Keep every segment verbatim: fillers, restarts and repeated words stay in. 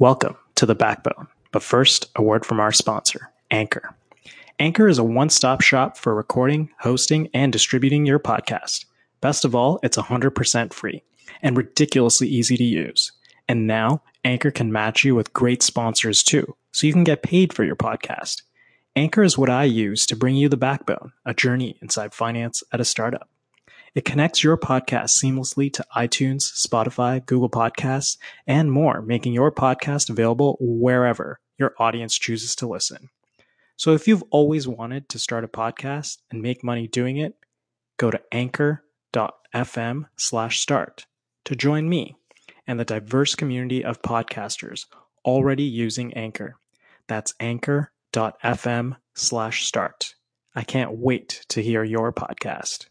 Welcome to The Backbone, but first, a word from our sponsor, Anchor. Anchor is a one-stop shop for recording, hosting, and distributing your podcast. Best of all, it's one hundred percent free and ridiculously easy to use. And now, Anchor can match you with great sponsors too, so you can get paid for your podcast. Anchor is what I use to bring you The Backbone, a journey inside finance at a startup. It connects your podcast seamlessly to iTunes, Spotify, Google Podcasts, and more, making your podcast available wherever your audience chooses to listen. So if you've always wanted to start a podcast and make money doing it, go to anchor dot f m slash start to join me and the diverse community of podcasters already using Anchor. That's anchor dot f m slash start. I can't wait to hear your podcast.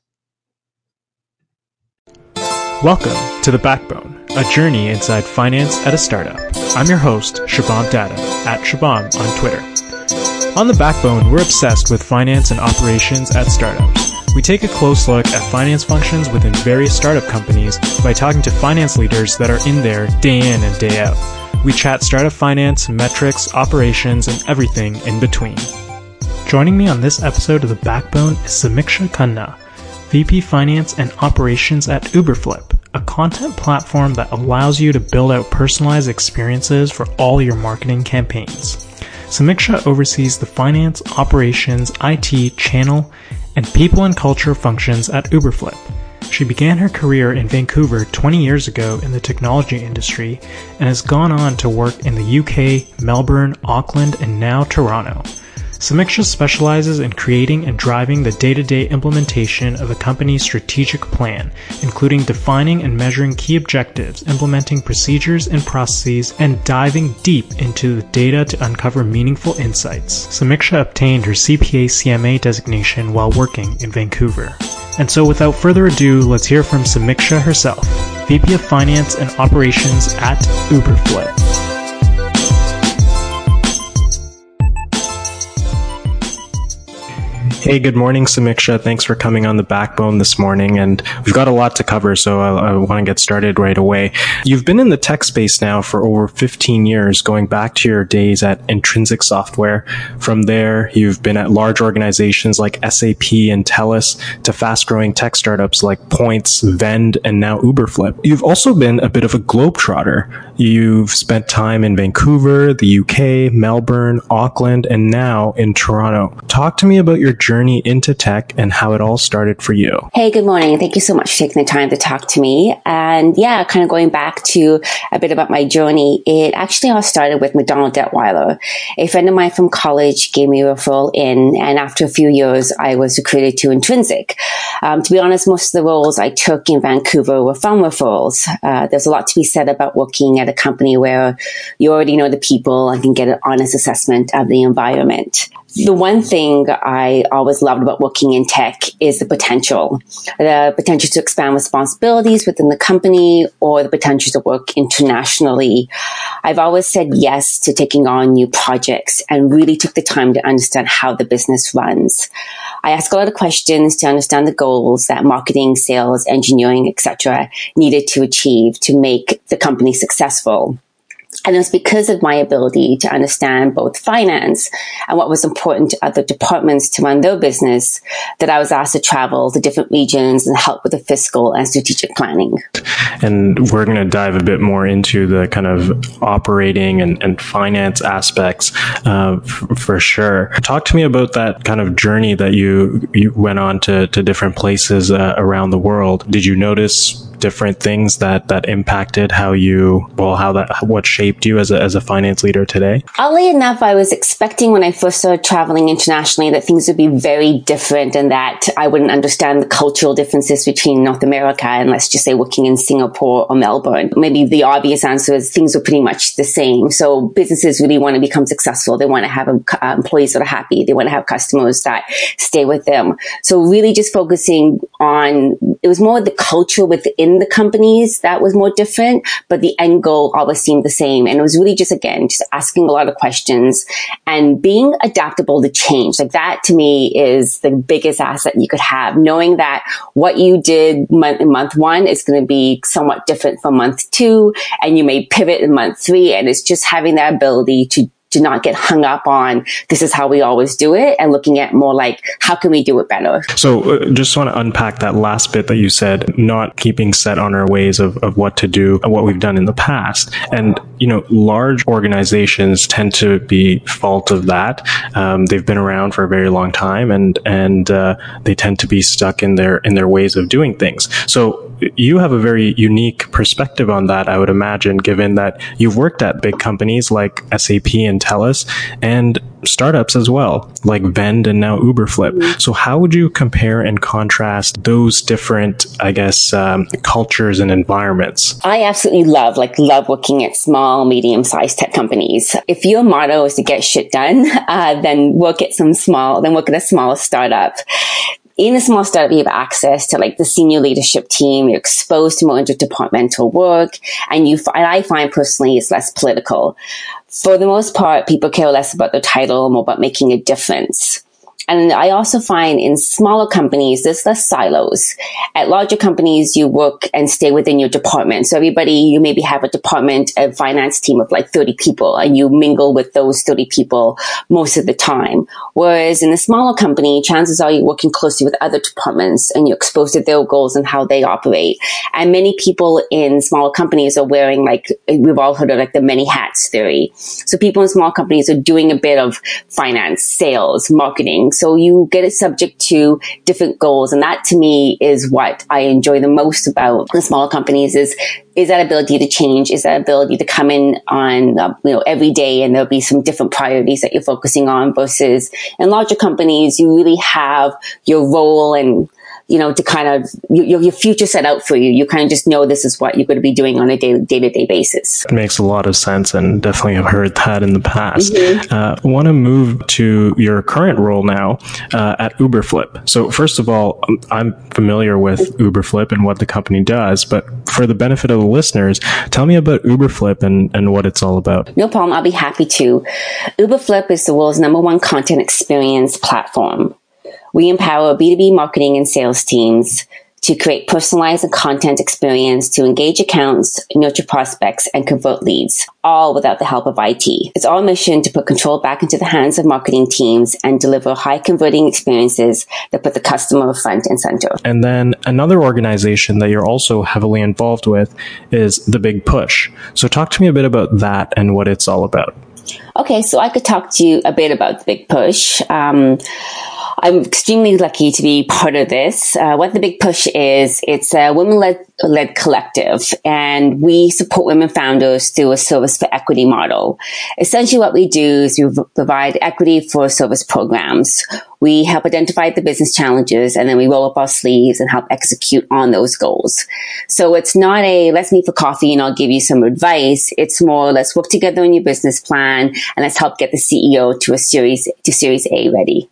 Welcome to The Backbone, a journey inside finance at a startup. I'm your host, Shabnam Datta, at Shabnam on Twitter. On The Backbone, we're obsessed with finance and operations at startups. We take a close look at finance functions within various startup companies by talking to finance leaders that are in there day in and day out. We chat startup finance, metrics, operations, and everything in between. Joining me on this episode of The Backbone is Samiksha Khanna, V P Finance and Operations at Uberflip, a content platform that allows you to build out personalized experiences for all your marketing campaigns. Samiksha oversees the finance, operations, I T, channel, and people and culture functions at Uberflip. She began her career in Vancouver twenty years ago in the technology industry and has gone on to work in the U K, Melbourne, Auckland, and now Toronto. Samiksha specializes in creating and driving the day-to-day implementation of a company's strategic plan, including defining and measuring key objectives, implementing procedures and processes, and diving deep into the data to uncover meaningful insights. Samiksha obtained her C P A C M A designation while working in Vancouver. And so without further ado, let's hear from Samiksha herself, V P of Finance and Operations at Uberflip. Hey, good morning, Samiksha. Thanks for coming on The Backbone this morning. And we've got a lot to cover, so I, I want to get started right away. You've been in the tech space now for over fifteen years, going back to your days at Intrinsic Software. From there, you've been at large organizations like S A P and TELUS to fast-growing tech startups like Points, Vend, and now Uberflip. You've also been a bit of a globetrotter. You've spent time in Vancouver, the U K, Melbourne, Auckland, and now in Toronto. Talk to me about your journey into tech and how it all started for you. Hey, good morning. Thank you so much for taking the time to talk to me. And yeah, kind of going back to a bit about my journey, it actually all started with MacDonald Dettwiler. A friend of mine from college gave me a referral in, and after a few years, I was recruited to Intrinsic. Um, to be honest, most of the roles I took in Vancouver were from referrals. Uh, there's a lot to be said about working at a company where you already know the people and can get an honest assessment of the environment. The one thing I always loved about working in tech is the potential. The potential to expand responsibilities within the company or the potential to work internationally. I've always said yes to taking on new projects and really took the time to understand how the business runs. I ask a lot of questions to understand the goals that marketing, sales, engineering, et cetera needed to achieve to make the company successful. And it was because of my ability to understand both finance and what was important to other departments to run their business that I was asked to travel to different regions and help with the fiscal and strategic planning. And we're going to dive a bit more into the kind of operating and, and finance aspects uh, f- for sure. Talk to me about that kind of journey that you, you went on to, to different places uh, around the world. Did you notice different things that, that impacted how you, well, how that, what shaped you as a, as a finance leader today? Oddly enough, I was expecting when I first started traveling internationally that things would be very different and that I wouldn't understand the cultural differences between North America and let's just say working in Singapore or Melbourne. Maybe the obvious answer is things are pretty much the same. So businesses really want to become successful. They want to have employees that are happy. They want to have customers that stay with them. So really just focusing on it was more the culture within the companies that was more different, but the end goal always seemed the same. And it was really just, again, just asking a lot of questions and being adaptable to change. Like that to me is the biggest asset you could have, knowing that what you did month, month one is going to be somewhat different from month two, and you may pivot in month three. And it's just having that ability to to not get hung up on this is how we always do it, and looking at more like how can we do it better. So uh, just want to unpack that last bit that you said, not keeping set on our ways of, of what to do and what we've done in the past. And, you know, large organizations tend to be fault of that. Um, they've been around for a very long time, and and uh, they tend to be stuck in their in their ways of doing things. So you have a very unique perspective on that, I would imagine, given that you've worked at big companies like S A P and TELUS and startups as well, like Vend and now Uberflip. So how would you compare and contrast those different, I guess, um, cultures and environments? I absolutely love, like, love working at small, medium-sized tech companies. If your motto is to get shit done, uh, then work at some small, then work at a small startup. In a small startup, you have access to like the senior leadership team. You're exposed to more interdepartmental work, and you, and I find personally, it's less political. For the most part, people care less about their title, more about making a difference. And I also find in smaller companies, there's less silos. At larger companies, you work and stay within your department. So everybody, you maybe have a department, a finance team of like thirty people, and you mingle with those thirty people most of the time. Whereas in a smaller company, chances are you're working closely with other departments and you're exposed to their goals and how they operate. And many people in smaller companies are wearing, like, we've all heard of like the many hats theory. So people in small companies are doing a bit of finance, sales, marketing. So you get it subject to different goals. And that to me is what I enjoy the most about the smaller companies is, is that ability to change, is that ability to come in on, uh, you know, every day, and there'll be some different priorities that you're focusing on, versus in larger companies, you really have your role and, you know, to kind of your, your future set out for you. You kind of just know this is what you're going to be doing on a day, day-to-day basis. It makes a lot of sense, and definitely have heard that in the past. Mm-hmm. Uh, I want to move to your current role now uh, at Uberflip. So first of all, I'm familiar with Uberflip and what the company does, but for the benefit of the listeners, tell me about Uberflip and, and what it's all about. No problem. I'll be happy to. Uberflip is the world's number one content experience platform. We empower B two B marketing and sales teams to create personalized and content experience to engage accounts, nurture prospects, and convert leads, all without the help of I T. It's our mission to put control back into the hands of marketing teams and deliver high-converting experiences that put the customer front and center. And then another organization that you're also heavily involved with is The Big Push. So talk to me a bit about that and what it's all about. Okay, so I could talk to you a bit about The Big Push. Um, I'm extremely lucky to be part of this. Uh, what The Big Push is, it's a women-led led collective, and we support women founders through a service for equity model. Essentially what we do is we provide equity for service programs. We help identify the business challenges, and then we roll up our sleeves and help execute on those goals. So it's not a let's meet for coffee and I'll give you some advice. It's more let's work together on your business plan and let's help get the C E O to a series to Series A ready.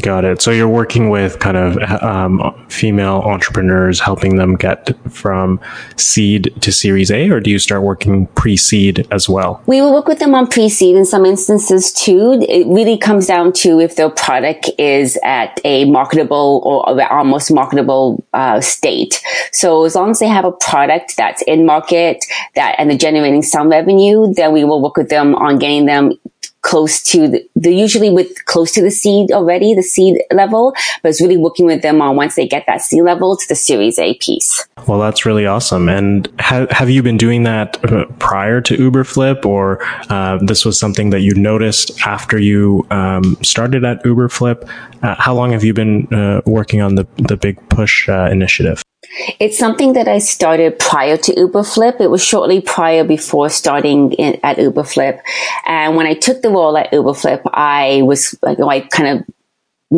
Got it. So you're working with kind of um, female entrepreneurs, helping them get from seed to Series A, or do you start working pre-seed as well? We will work with them on pre-seed in some instances too. It really comes down to if their product is at a marketable or almost marketable uh, state. So as long as they have a product that's in market that and they're generating some revenue, then we will work with them on getting them close to the, they're usually with close to the seed already, the seed level, but it's really working with them on once they get that seed level to the Series A piece. Well, that's really awesome. And ha- have you been doing that prior to Uberflip, or uh, this was something that you noticed after you um, started at Uberflip? Uh, how long have you been uh, working on the, the Big Push uh, initiative? It's something that I started prior to Uberflip. It was shortly prior before starting in, at Uberflip. And when I took the role at Uberflip, I was, you know, I kind of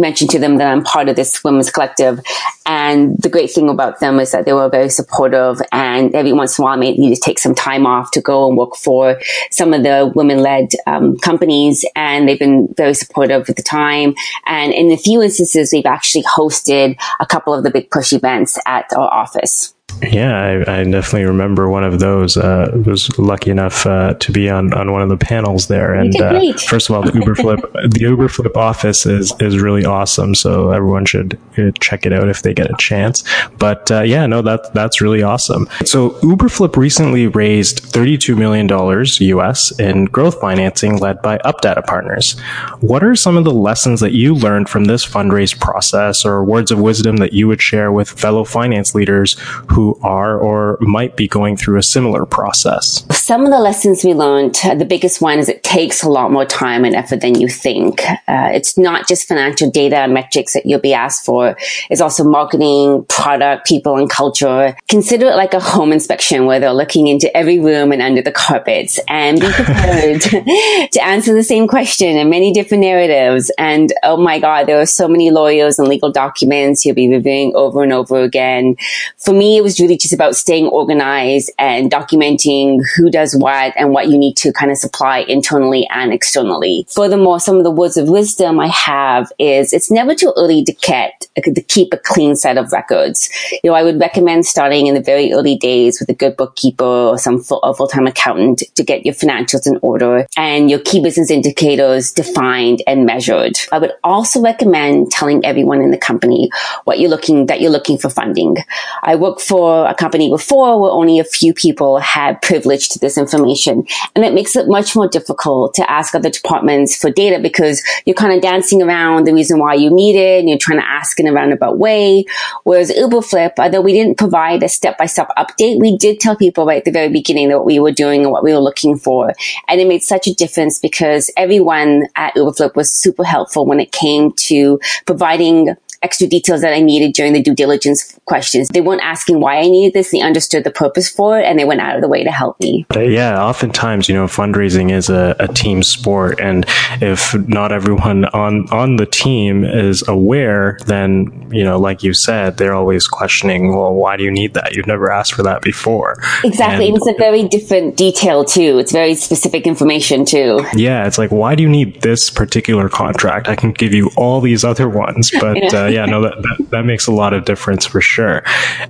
mentioned to them that I'm part of this women's collective. And the great thing about them is that they were very supportive. And every once in a while, I made you just take some time off to go and work for some of the women-led um, companies. And they've been very supportive at the time. And in a few instances, we've actually hosted a couple of the Big Push events at our office. Yeah, I, I definitely remember one of those. I uh, was lucky enough uh, to be on, on one of the panels there. And uh, first of all, the Uberflip the Uberflip office is, is really awesome. So everyone should check it out if they get a chance. But uh, yeah, no, that that's really awesome. So Uberflip recently raised thirty-two million dollars U S in growth financing led by Updata Partners. What are some of the lessons that you learned from this fundraise process, or words of wisdom that you would share with fellow finance leaders who are or might be going through a similar process? Some of the lessons we learned, the biggest one is it takes a lot more time and effort than you think. Uh, it's not just financial data and metrics that you'll be asked for. It's also marketing, product, people, and culture. Consider it like a home inspection where they're looking into every room and under the carpets, and be prepared to answer the same question in many different narratives. And oh my God, there are so many lawyers and legal documents you'll be reviewing over and over again. For me, it was really just about staying organized and documenting who does what and what you need to kind of supply internally and externally. Furthermore, some of the words of wisdom I have is it's never too early to get to keep a clean set of records. You know, I would recommend starting in the very early days with a good bookkeeper or some full, or full-time accountant to get your financials in order and your key business indicators defined and measured. I would also recommend telling everyone in the company what you're looking that you're looking for funding. I work for For a company before where only a few people had privilege to this information. And it makes it much more difficult to ask other departments for data because you're kind of dancing around the reason why you need it and you're trying to ask in a roundabout way. Whereas Uberflip, although we didn't provide a step-by-step update, we did tell people right at the very beginning that what we were doing and what we were looking for. And it made such a difference because everyone at Uberflip was super helpful when it came to providing extra details that I needed during the due diligence questions. They weren't asking why I needed this. They understood the purpose for it, and they went out of the way to help me. Yeah, oftentimes, you know, fundraising is a, a team sport. And if not everyone on, on the team is aware, then, you know, like you said, they're always questioning, well, why do you need that? You've never asked for that before. Exactly. And it's a very different detail, too. It's very specific information, too. Yeah, it's like, why do you need this particular contract? I can give you all these other ones, but... you know. uh, Uh, yeah, no, that, that, that makes a lot of difference for sure.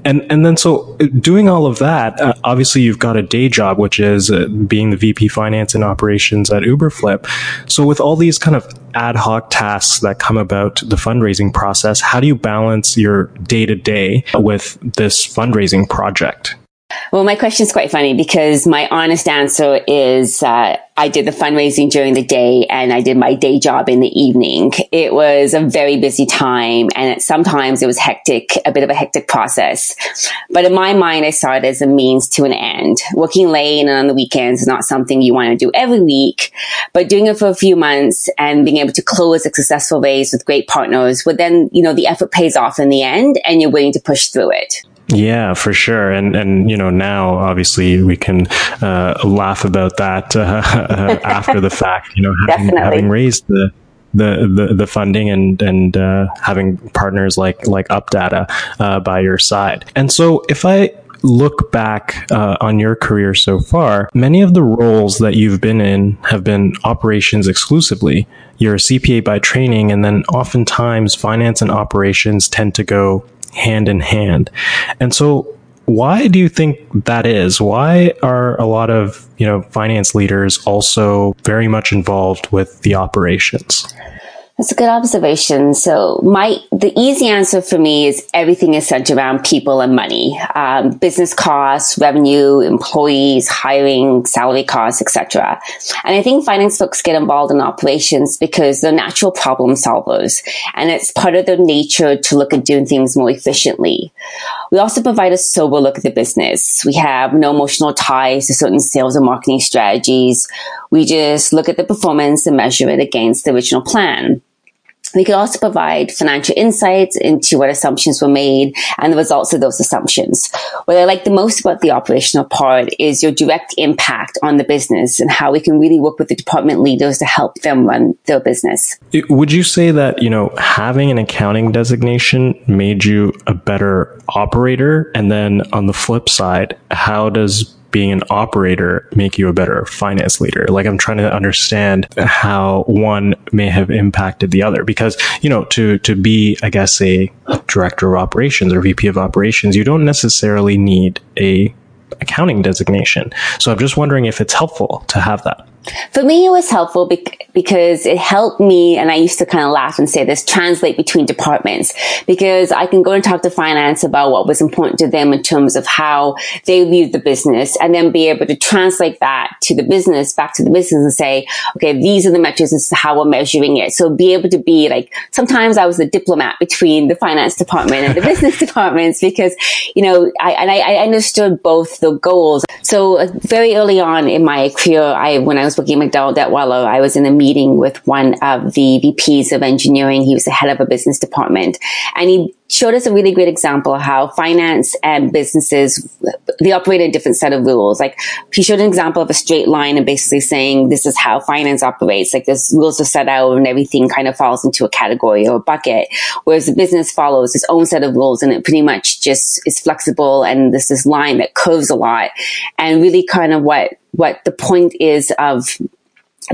And and then so doing all of that, uh, obviously you've got a day job, which is uh, being the V P Finance and Operations at Uberflip. So with all these kind of ad hoc tasks that come about the fundraising process, how do you balance your day to day with this fundraising project? Well, my question is quite funny because my honest answer is uh, I did the fundraising during the day and I did my day job in the evening. It was a very busy time and sometimes it was hectic, a bit of a hectic process. But in my mind, I saw it as a means to an end. Working late and on the weekends is not something you want to do every week, but doing it for a few months and being able to close a successful raise with great partners would then, you know, the effort pays off in the end and you're willing to push through it. Yeah, for sure. And, and, you know, now obviously we can, uh, laugh about that, uh, after the fact, you know, having, having raised the, the, the, the funding and, and, uh, having partners like, like Updata, uh, by your side. And so if I look back uh, on your career so far, many of the roles that you've been in have been operations exclusively. You're a C P A by training, and then oftentimes finance and operations tend to go hand in hand. And so why do you think that is? Why are a lot of, you know, finance leaders also very much involved with the operations? That's a good observation. So my, the easy answer for me is everything is centered around people and money, um, business costs, revenue, employees, hiring, salary costs, et cetera. And I think finance folks get involved in operations because they're natural problem solvers and it's part of their nature to look at doing things more efficiently. We also provide a sober look at the business. We have no emotional ties to certain sales and marketing strategies. We just look at the performance and measure it against the original plan. We could also provide financial insights into what assumptions were made and the results of those assumptions. What I like the most about the operational part is your direct impact on the business and how we can really work with the department leaders to help them run their business. Would you say that, you know, having an accounting designation made you a better operator? And then on the flip side, how does being an operator make you a better finance leader? Like, I'm trying to understand how one may have impacted the other, because, you know, to, to be, I guess, a director of operations or V P of operations, you don't necessarily need a accounting designation. So I'm just wondering if it's helpful to have that. For me, it was helpful bec- because it helped me, and I used to kind of laugh and say this, translate between departments, because I can go and talk to finance about what was important to them in terms of how they viewed the business, and then be able to translate that to the business, back to the business, and say, okay, these are the metrics, this is how we're measuring it. So be able to be like, sometimes I was the diplomat between the finance department and the business departments, because, you know, I, and I, I understood both the goals. So uh, very early on in my career, I, when I was working at MacDonald Dettwiler, I was in a meeting with one of the V Ps of engineering. He was the head of a business department, and he showed us a really great example of how finance and businesses, they operate a different set of rules. Like, he showed an example of a straight line and basically saying, this is how finance operates. Like, this rules are set out and everything kind of falls into a category or a bucket, whereas the business follows its own set of rules, and it pretty much just is flexible. And there's this line that curves a lot, and really kind of what, what the point is of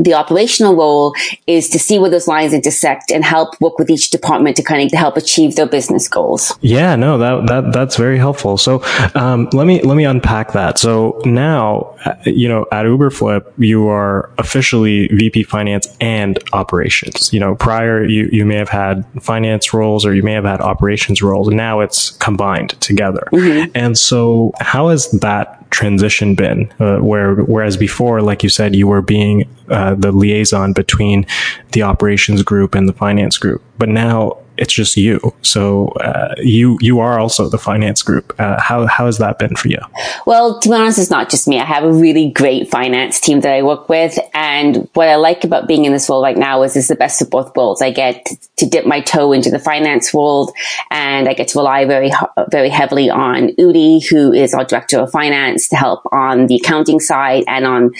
the operational role is to see where those lines intersect and help work with each department to kind of help achieve their business goals. Yeah, no, that, that, that's very helpful. So, um, let me, let me unpack that. So now, you know, at Uberflip, you are officially V P finance and operations. You know, prior you, you may have had finance roles or you may have had operations roles, and now it's combined together. Mm-hmm. And so how has that transition been, uh, where whereas before, like you said, you were being uh, the liaison between the operations group and the finance group, but now it's just you. So uh, you you are also the finance group. Uh, how how has that been for you? Well, to be honest, it's not just me. I have a really great finance team that I work with, and what I like about being in this role right now is it's the best of both worlds. I get to dip my toe into the finance world, and I get to rely very very heavily on Udi, who is our director of finance, to help on the accounting side and on.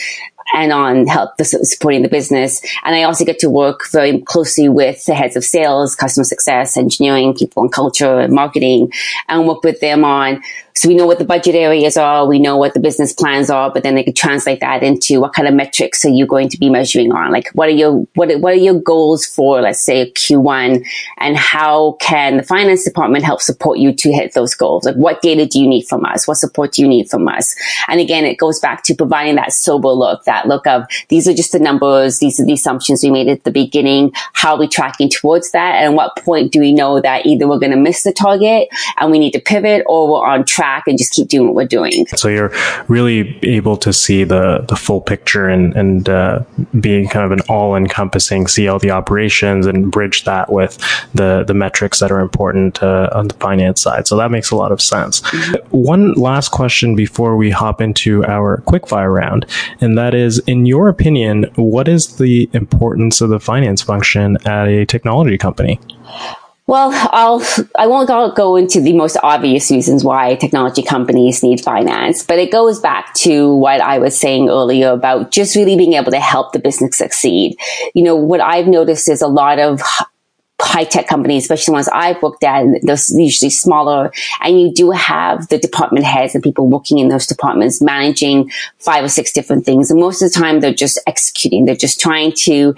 and on help the, supporting the business. And I also get to work very closely with the heads of sales, customer success, engineering, people and culture, and marketing, and work with them on, so we know what the budget areas are, we know what the business plans are, but then they could translate that into what kind of metrics are you going to be measuring on? Like, what are your, what are, what are your goals for, let's say, Q one, and how can the finance department help support you to hit those goals? Like, what data do you need from us? What support do you need from us? And again, it goes back to providing that sober look, that look of, these are just the numbers, these are the assumptions we made at the beginning, how are we tracking towards that? And at what point do we know that either we're going to miss the target and we need to pivot, or we're on track and just keep doing what we're doing. So you're really able to see the the full picture and and uh, being kind of an all-encompassing, see all the operations and bridge that with the the metrics that are important uh, on the finance side. So that makes a lot of sense. Mm-hmm. One last question before we hop into our quickfire round, and that is, in your opinion, what is the importance of the finance function at a technology company? Well, I'll, I won't go into the most obvious reasons why technology companies need finance, but it goes back to what I was saying earlier about just really being able to help the business succeed. You know, what I've noticed is a lot of high-tech companies, especially ones I've worked at, they're usually smaller, and you do have the department heads and people working in those departments managing five or six different things, and most of the time they're just executing, they're just trying to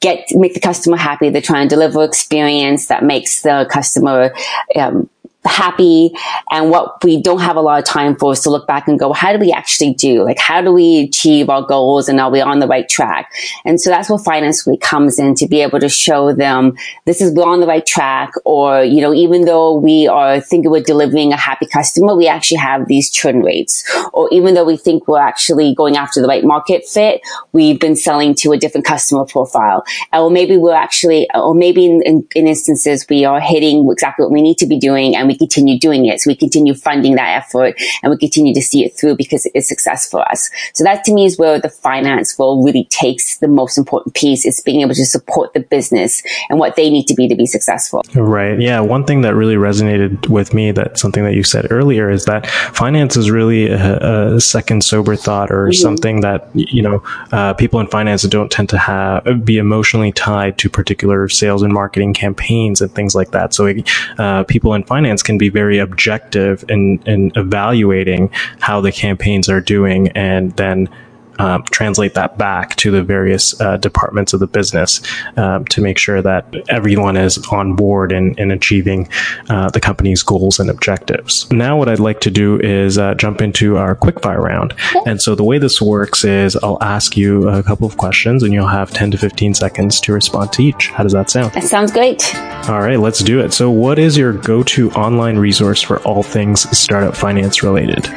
get make the customer happy, they're trying to deliver experience that makes the customer um happy. And what we don't have a lot of time for is to look back and go, how do we actually do? Like, how do we achieve our goals, and are we on the right track? And so that's where finance really comes in, to be able to show them, this is, we're on the right track, or, you know, even though we are thinking we're delivering a happy customer, we actually have these churn rates, or even though we think we're actually going after the right market fit, we've been selling to a different customer profile, or maybe we're actually, or maybe in, in, in instances we are hitting exactly what we need to be doing, and and we continue doing it. So we continue funding that effort and we continue to see it through because it's success for us. So that to me is where the finance role really takes the most important piece, is being able to support the business and what they need to be to be successful. Right. Yeah. One thing that really resonated with me, that something that you said earlier, is that finance is really a, a second sober thought, or mm-hmm. something that, you know, uh, people in finance don't tend to have, be emotionally tied to particular sales and marketing campaigns and things like that. So it, uh, people in finance can be very objective in, in evaluating how the campaigns are doing, and then Um, translate that back to the various uh, departments of the business um, to make sure that everyone is on board in, in achieving uh, the company's goals and objectives. Now, what I'd like to do is uh, jump into our quickfire round. Okay. And so the way this works is I'll ask you a couple of questions and you'll have ten to fifteen seconds to respond to each. How does that sound? That sounds great. All right, let's do it. So what is your go-to online resource for all things startup finance related?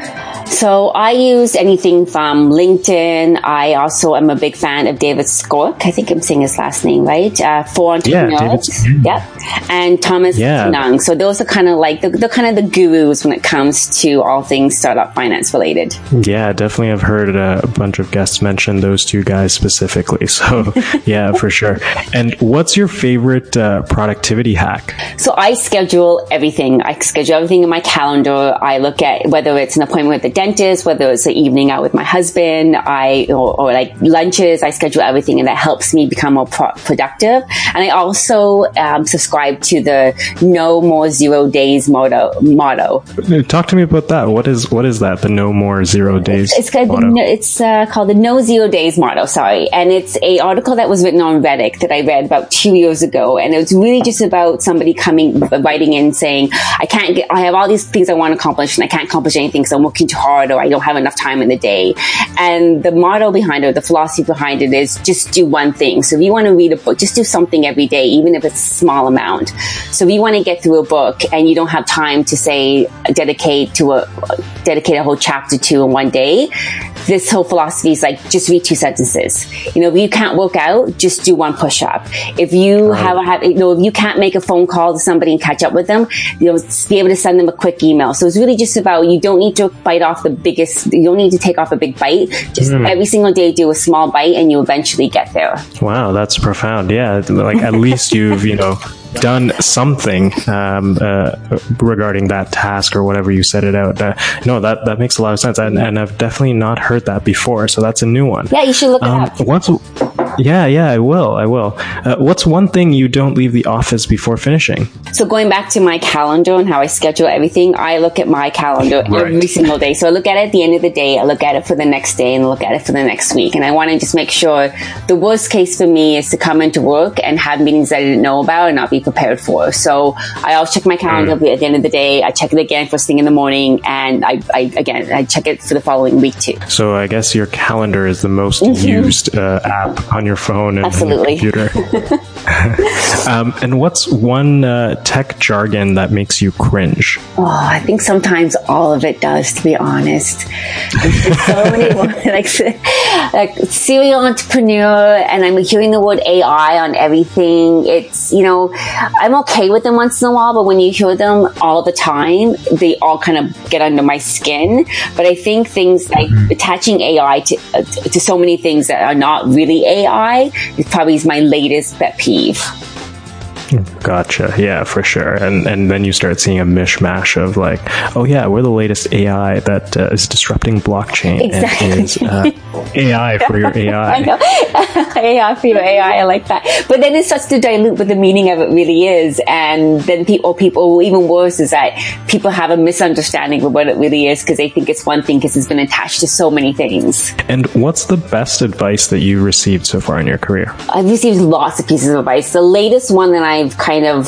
So I use anything from LinkedIn. I also am a big fan of David Skork. I think I'm saying his last name, right? Uh, for entrepreneurs. Yeah, yep. And Thomas yeah. Nung. So those are kind of like, the, they're kind of the gurus when it comes to all things startup finance related. Yeah, definitely. I've heard a, a bunch of guests mention those two guys specifically. So yeah, for sure. And what's your favorite uh, productivity hack? So I schedule everything. I schedule everything in my calendar. I look at whether it's an appointment with the dentist, whether it's an evening out with my husband, I or, or like lunches, I schedule everything, and that helps me become more pro- productive. And I also um, subscribe to the no more zero days motto. Motto. Talk to me about that. What is what is that? The no more zero days. It's, it's, motto. it's uh, called the no zero days motto. Sorry, and it's a article that was written on Reddit that I read about two years ago, and it's really just about somebody coming writing in saying, I can't get, I have all these things I want to accomplish, and I can't accomplish anything because I'm working too hard, or I don't have enough time in the day. And the motto behind it, the philosophy behind it, is just do one thing. So if you want to read a book, just do something every day, even if it's a small amount. So if you want to get through a book and you don't have time to say dedicate to a dedicate a whole chapter to in one day, this whole philosophy is like just read two sentences. You know, if you can't work out, just do one push up. If you right. have, a, have, you know, if you can't make a phone call to somebody and catch up with them, you know, be able to send them a quick email. So it's really just about, you don't need to bite off the biggest, you don't need to take off a big bite. Just mm. every single day, do a small bite, and you eventually get there. Wow, that's profound. Yeah, like at least you've, you know, done something um, uh, regarding that task or whatever you set it out. Uh, no, that, that makes a lot of sense. And, and I've definitely not heard that before. So that's a new one. Yeah, you should look um, it up. What's, yeah, yeah, I will. I will. Uh, what's one thing you don't leave the office before finishing? So going back to my calendar and how I schedule everything, I look at my calendar right. every single day. So I look at it at the end of the day. I look at it for the next day, and I look at it for the next week. And I want to just make sure the worst case for me is to come into work and have meetings that I didn't know about and not be prepared for. So I always check my calendar mm. at the end of the day. I check it again first thing in the morning, and I, I again I check it for the following week too. So I guess your calendar is the most mm-hmm. used uh, app on your phone and Absolutely. On your computer. um, and what's one uh, tech jargon that makes you cringe? Oh, I think sometimes all of it does, to be honest. There's so many like like serial entrepreneur, and I'm hearing the word A I on everything. It's, you know, I'm okay with them once in a while, but when you hear them all the time, they all kind of get under my skin. But I think things like mm-hmm. attaching A I to, uh, to so many things that are not really A I is probably my latest pet peeve. Gotcha. Yeah, for sure. And and then you start seeing a mishmash of like, oh yeah, we're the latest A I that uh, is disrupting blockchain. Exactly. And is uh, A I for your A I. I know. A I for your A I. I like that. But then it starts to dilute what the meaning of it really is. And then people, people even worse is that people have a misunderstanding of what it really is because they think it's one thing because it's been attached to so many things. And what's the best advice that you received so far in your career? I've received lots of pieces of advice. The latest one that I I've kind of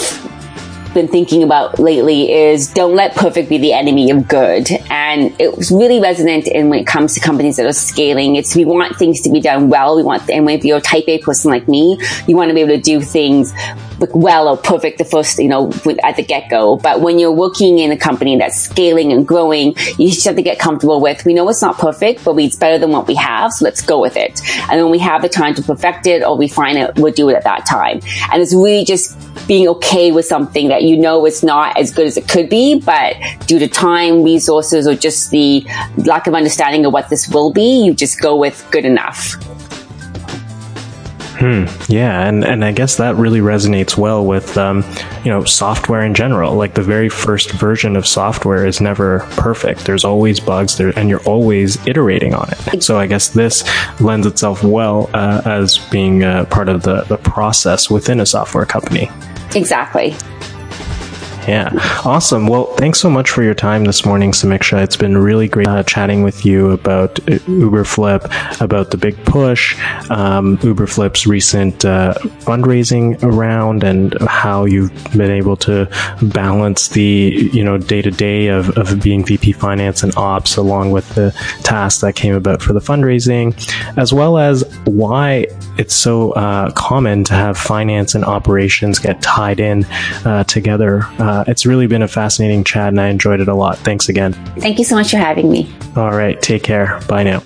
been thinking about lately is don't let perfect be the enemy of good. And it was really resonant in when it comes to companies that are scaling. It's, we want things to be done well. We want, and if you're a type A person like me, you want to be able to do things like well or perfect the first, you know, at the get-go. But when you're working in a company that's scaling and growing, you just have to get comfortable with, we know it's not perfect, but it's better than what we have, so let's go with it. And when we have the time to perfect it or refine it, we'll do it at that time. And it's really just being okay with something that you know it's not as good as it could be, but due to time, resources, or just the lack of understanding of what this will be, you just go with good enough. Hmm. Yeah. And, and I guess that really resonates well with, um, you know, software in general. Like the very first version of software is never perfect. There's always bugs there, and you're always iterating on it. So I guess this lends itself well uh, as being uh, part of the, the process within a software company. Exactly. Yeah. Awesome. Well, thanks so much for your time this morning, Samiksha. It's been really great uh, chatting with you about Uberflip, about the big push, um, Uberflip's recent uh, fundraising round, and how you've been able to balance the, you know, day-to-day of, of being V P Finance and Ops along with the tasks that came about for the fundraising, as well as why it's so uh, common to have finance and operations get tied in uh, together. Uh, Uh, it's really been a fascinating chat, and I enjoyed it a lot. Thanks again. Thank you so much for having me. All right. Take care. Bye now.